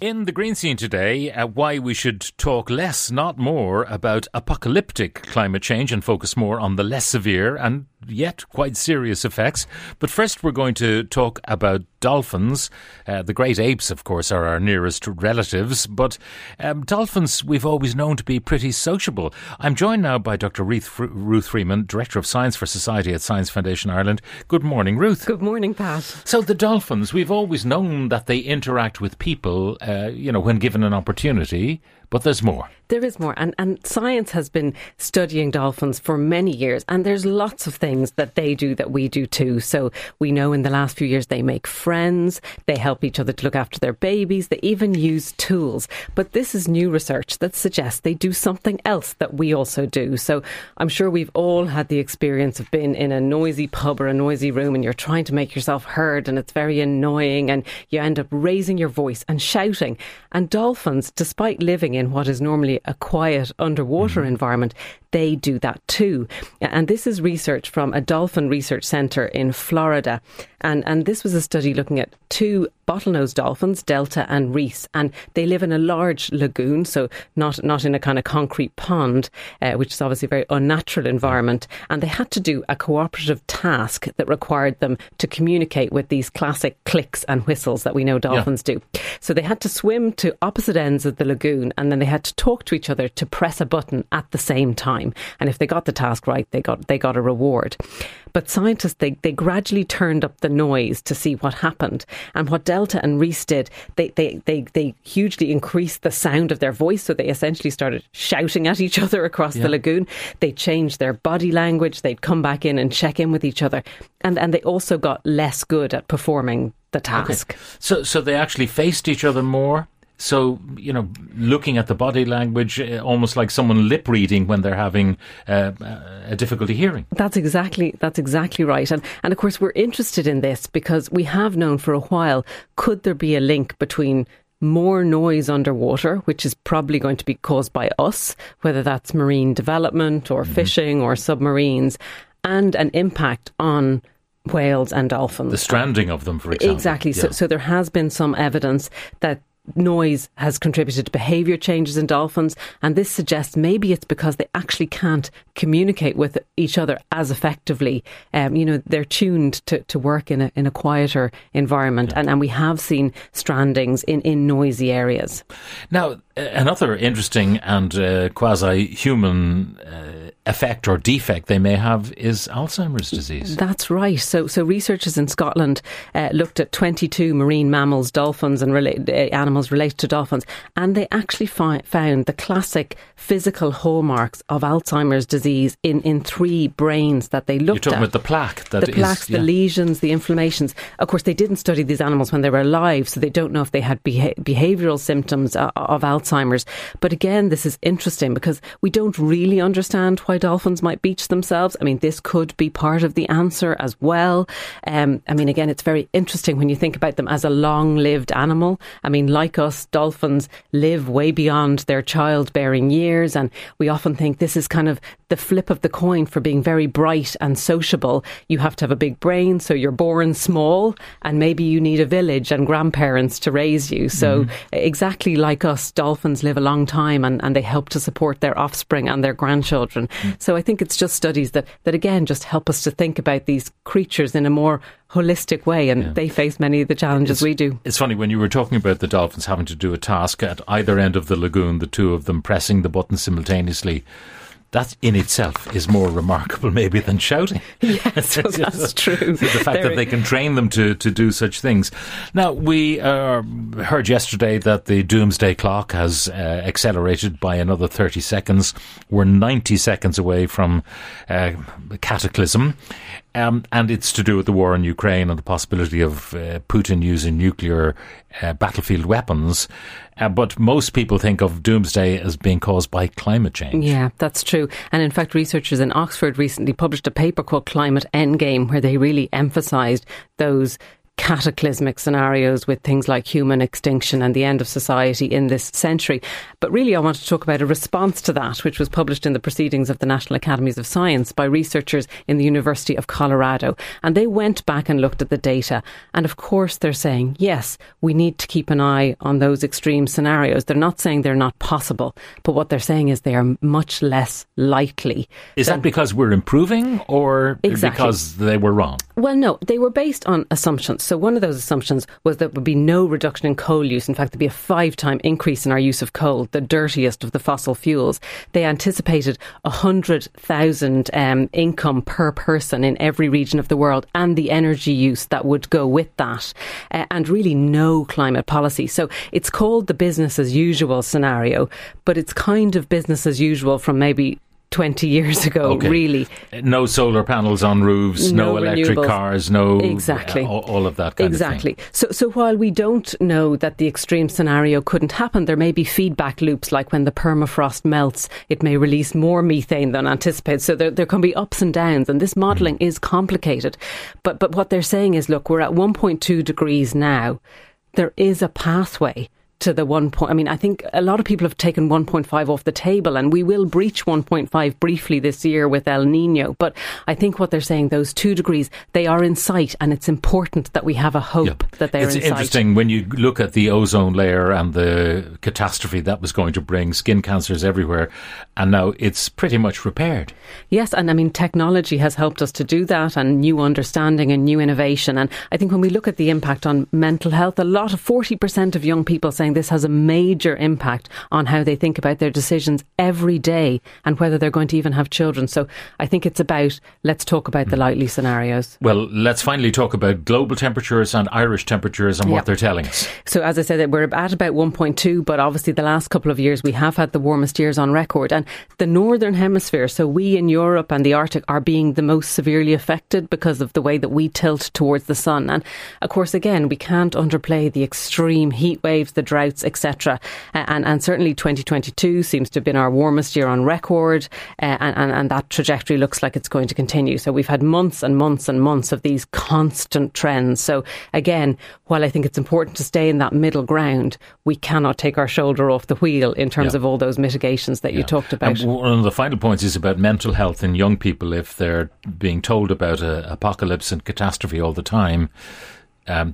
In the Green Scene today, why we should talk less, not more, about apocalyptic climate change and focus more on the less severe and yet quite serious effects. But first we're going to talk about dolphins. The great apes, of course, are our nearest relatives, but dolphins we've always known to be pretty sociable. I'm joined now by Dr. Ruth Freeman, Director of Science for Society at Science Foundation Ireland. Good morning, Ruth. Good morning, Pat. So the dolphins, we've always known that they interact with people when given an opportunity, but there's more. There is more, and science has been studying dolphins for many years, and there's lots of things that they do that we do too. So we know in the last few years they make friends, they help each other to look after their babies, they even use tools. But this is new research that suggests they do something else that we also do. So I'm sure we've all had the experience of being in a noisy pub or a noisy room and you're trying to make yourself heard and it's very annoying and you end up raising your voice and shouting. And dolphins, despite living in what is normally a quiet underwater environment, they do that too. And this is research from a dolphin research centre in Florida. And this was a study looking at two bottlenose dolphins, Delta and Reese. And they live in a large lagoon, so not in a kind of concrete pond, which is obviously a very unnatural environment. And they had to do a cooperative task that required them to communicate with these classic clicks and whistles that we know dolphins do. So they had to swim to opposite ends of the lagoon and then they had to talk to each other to press a button at the same time. And if they got the task right, they got a reward. But scientists, they gradually turned up the noise to see what happened. And what Delta and Reese did, they hugely increased the sound of their voice. So they essentially started shouting at each other across the lagoon. They changed their body language. They'd come back in and check in with each other. And they also got less good at performing the task. Okay. So they actually faced each other more. So, looking at the body language, almost like someone lip reading when they're having a difficulty hearing. That's exactly right. And of course, we're interested in this because we have known for a while, could there be a link between more noise underwater, which is probably going to be caused by us, whether that's marine development or fishing or submarines, and an impact on whales and dolphins. The stranding of them, for example. Exactly. Yeah. So there has been some evidence that noise has contributed to behaviour changes in dolphins, and this suggests maybe it's because they actually can't communicate with each other as effectively. They're tuned to work in a quieter environment, and we have seen strandings in noisy areas. Now, another interesting and quasi-human effect or defect they may have is Alzheimer's disease. That's right. So researchers in Scotland looked at 22 marine mammals, dolphins and animals related to dolphins, and they actually found the classic physical hallmarks of Alzheimer's disease in three brains that they looked at. You're talking about the plaque. The lesions, the inflammations. Of course, they didn't study these animals when they were alive, so they don't know if they had behavioural symptoms of Alzheimer's. But again, this is interesting because we don't really understand why dolphins might beach themselves. I mean, this could be part of the answer as well. Again, it's very interesting when you think about them as a long-lived animal. I mean, like us, dolphins live way beyond their childbearing years, and we often think this is kind of the flip of the coin for being very bright and sociable. You have to have a big brain, so you're born small, and maybe you need a village and grandparents to raise you. So exactly like us, dolphins live a long time and they help to support their offspring and their grandchildren. So I think it's just studies that again just help us to think about these creatures in a more holistic way, and they face many of the challenges we do. It's funny, when you were talking about the dolphins having to do a task at either end of the lagoon, the two of them pressing the button simultaneously, that in itself is more remarkable maybe than shouting. Yes, that's true. The fact that they can train them to do such things. Now, we heard yesterday that the doomsday clock has accelerated by another 30 seconds. We're 90 seconds away from cataclysm. And it's to do with the war in Ukraine and the possibility of Putin using nuclear battlefield weapons. But most people think of doomsday as being caused by climate change. Yeah, that's true. And in fact, researchers in Oxford recently published a paper called Climate Endgame, where they really emphasised those cataclysmic scenarios with things like human extinction and the end of society in this century. But really I want to talk about a response to that, which was published in the Proceedings of the National Academies of Science by researchers in the University of Colorado. And they went back and looked at the data. And of course they're saying, yes, we need to keep an eye on those extreme scenarios. They're not saying they're not possible, but what they're saying is they are much less likely. Is that because we're improving or because they were wrong? Well, no, they were based on assumptions. So one of those assumptions was that there would be no reduction in coal use. In fact, there'd be a 5-time increase in our use of coal, the dirtiest of the fossil fuels. They anticipated 100,000 income per person in every region of the world and the energy use that would go with that, and really no climate policy. So it's called the business as usual scenario, but it's kind of business as usual from maybe 20 years ago, okay. Really. No solar panels on roofs, no electric cars, no... Exactly. All of that kind of thing. Exactly. So while we don't know that the extreme scenario couldn't happen, there may be feedback loops, like when the permafrost melts, it may release more methane than anticipated. So there can be ups and downs, and this modelling is complicated. But what they're saying is, look, we're at 1.2 degrees now. There is a pathway to the 1 point. I mean, I think a lot of people have taken 1.5 off the table, and we will breach 1.5 briefly this year with El Niño. But I think what they're saying, those 2 degrees, they are in sight, and it's important that we have a hope that they're in sight. It's interesting when you look at the ozone layer and the catastrophe that was going to bring skin cancers everywhere, and now it's pretty much repaired. Yes, and I mean, technology has helped us to do that, and new understanding and new innovation. And I think when we look at the impact on mental health, a lot of 40% of young people say this has a major impact on how they think about their decisions every day and whether they're going to even have children. So I think it's about, let's talk about the likely scenarios. Well, let's finally talk about global temperatures and Irish temperatures and what they're telling us. So as I said, we're at about 1.2, but obviously the last couple of years we have had the warmest years on record. And the Northern Hemisphere, so we in Europe and the Arctic, are being the most severely affected because of the way that we tilt towards the sun. And of course, again, we can't underplay the extreme heat waves, the droughts, etc. And certainly 2022 seems to have been our warmest year on record, and that trajectory looks like it's going to continue. So we've had months and months and months of these constant trends. So again, while I think it's important to stay in that middle ground, we cannot take our shoulder off the wheel in terms of all those mitigations that you talked about. And one of the final points is about mental health in young people. If they're being told about apocalypse and catastrophe all the time,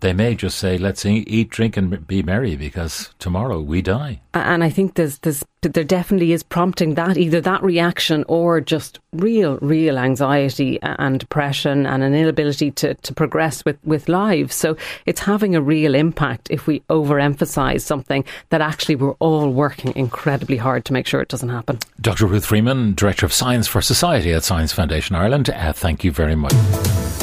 they may just say, let's eat, drink and be merry because tomorrow we die. And I think there definitely is prompting that, either that reaction or just real anxiety and depression and an inability to progress with lives. So it's having a real impact if we overemphasise something that actually we're all working incredibly hard to make sure it doesn't happen. Dr. Ruth Freeman, Director of Science for Society at Science Foundation Ireland, thank you very much.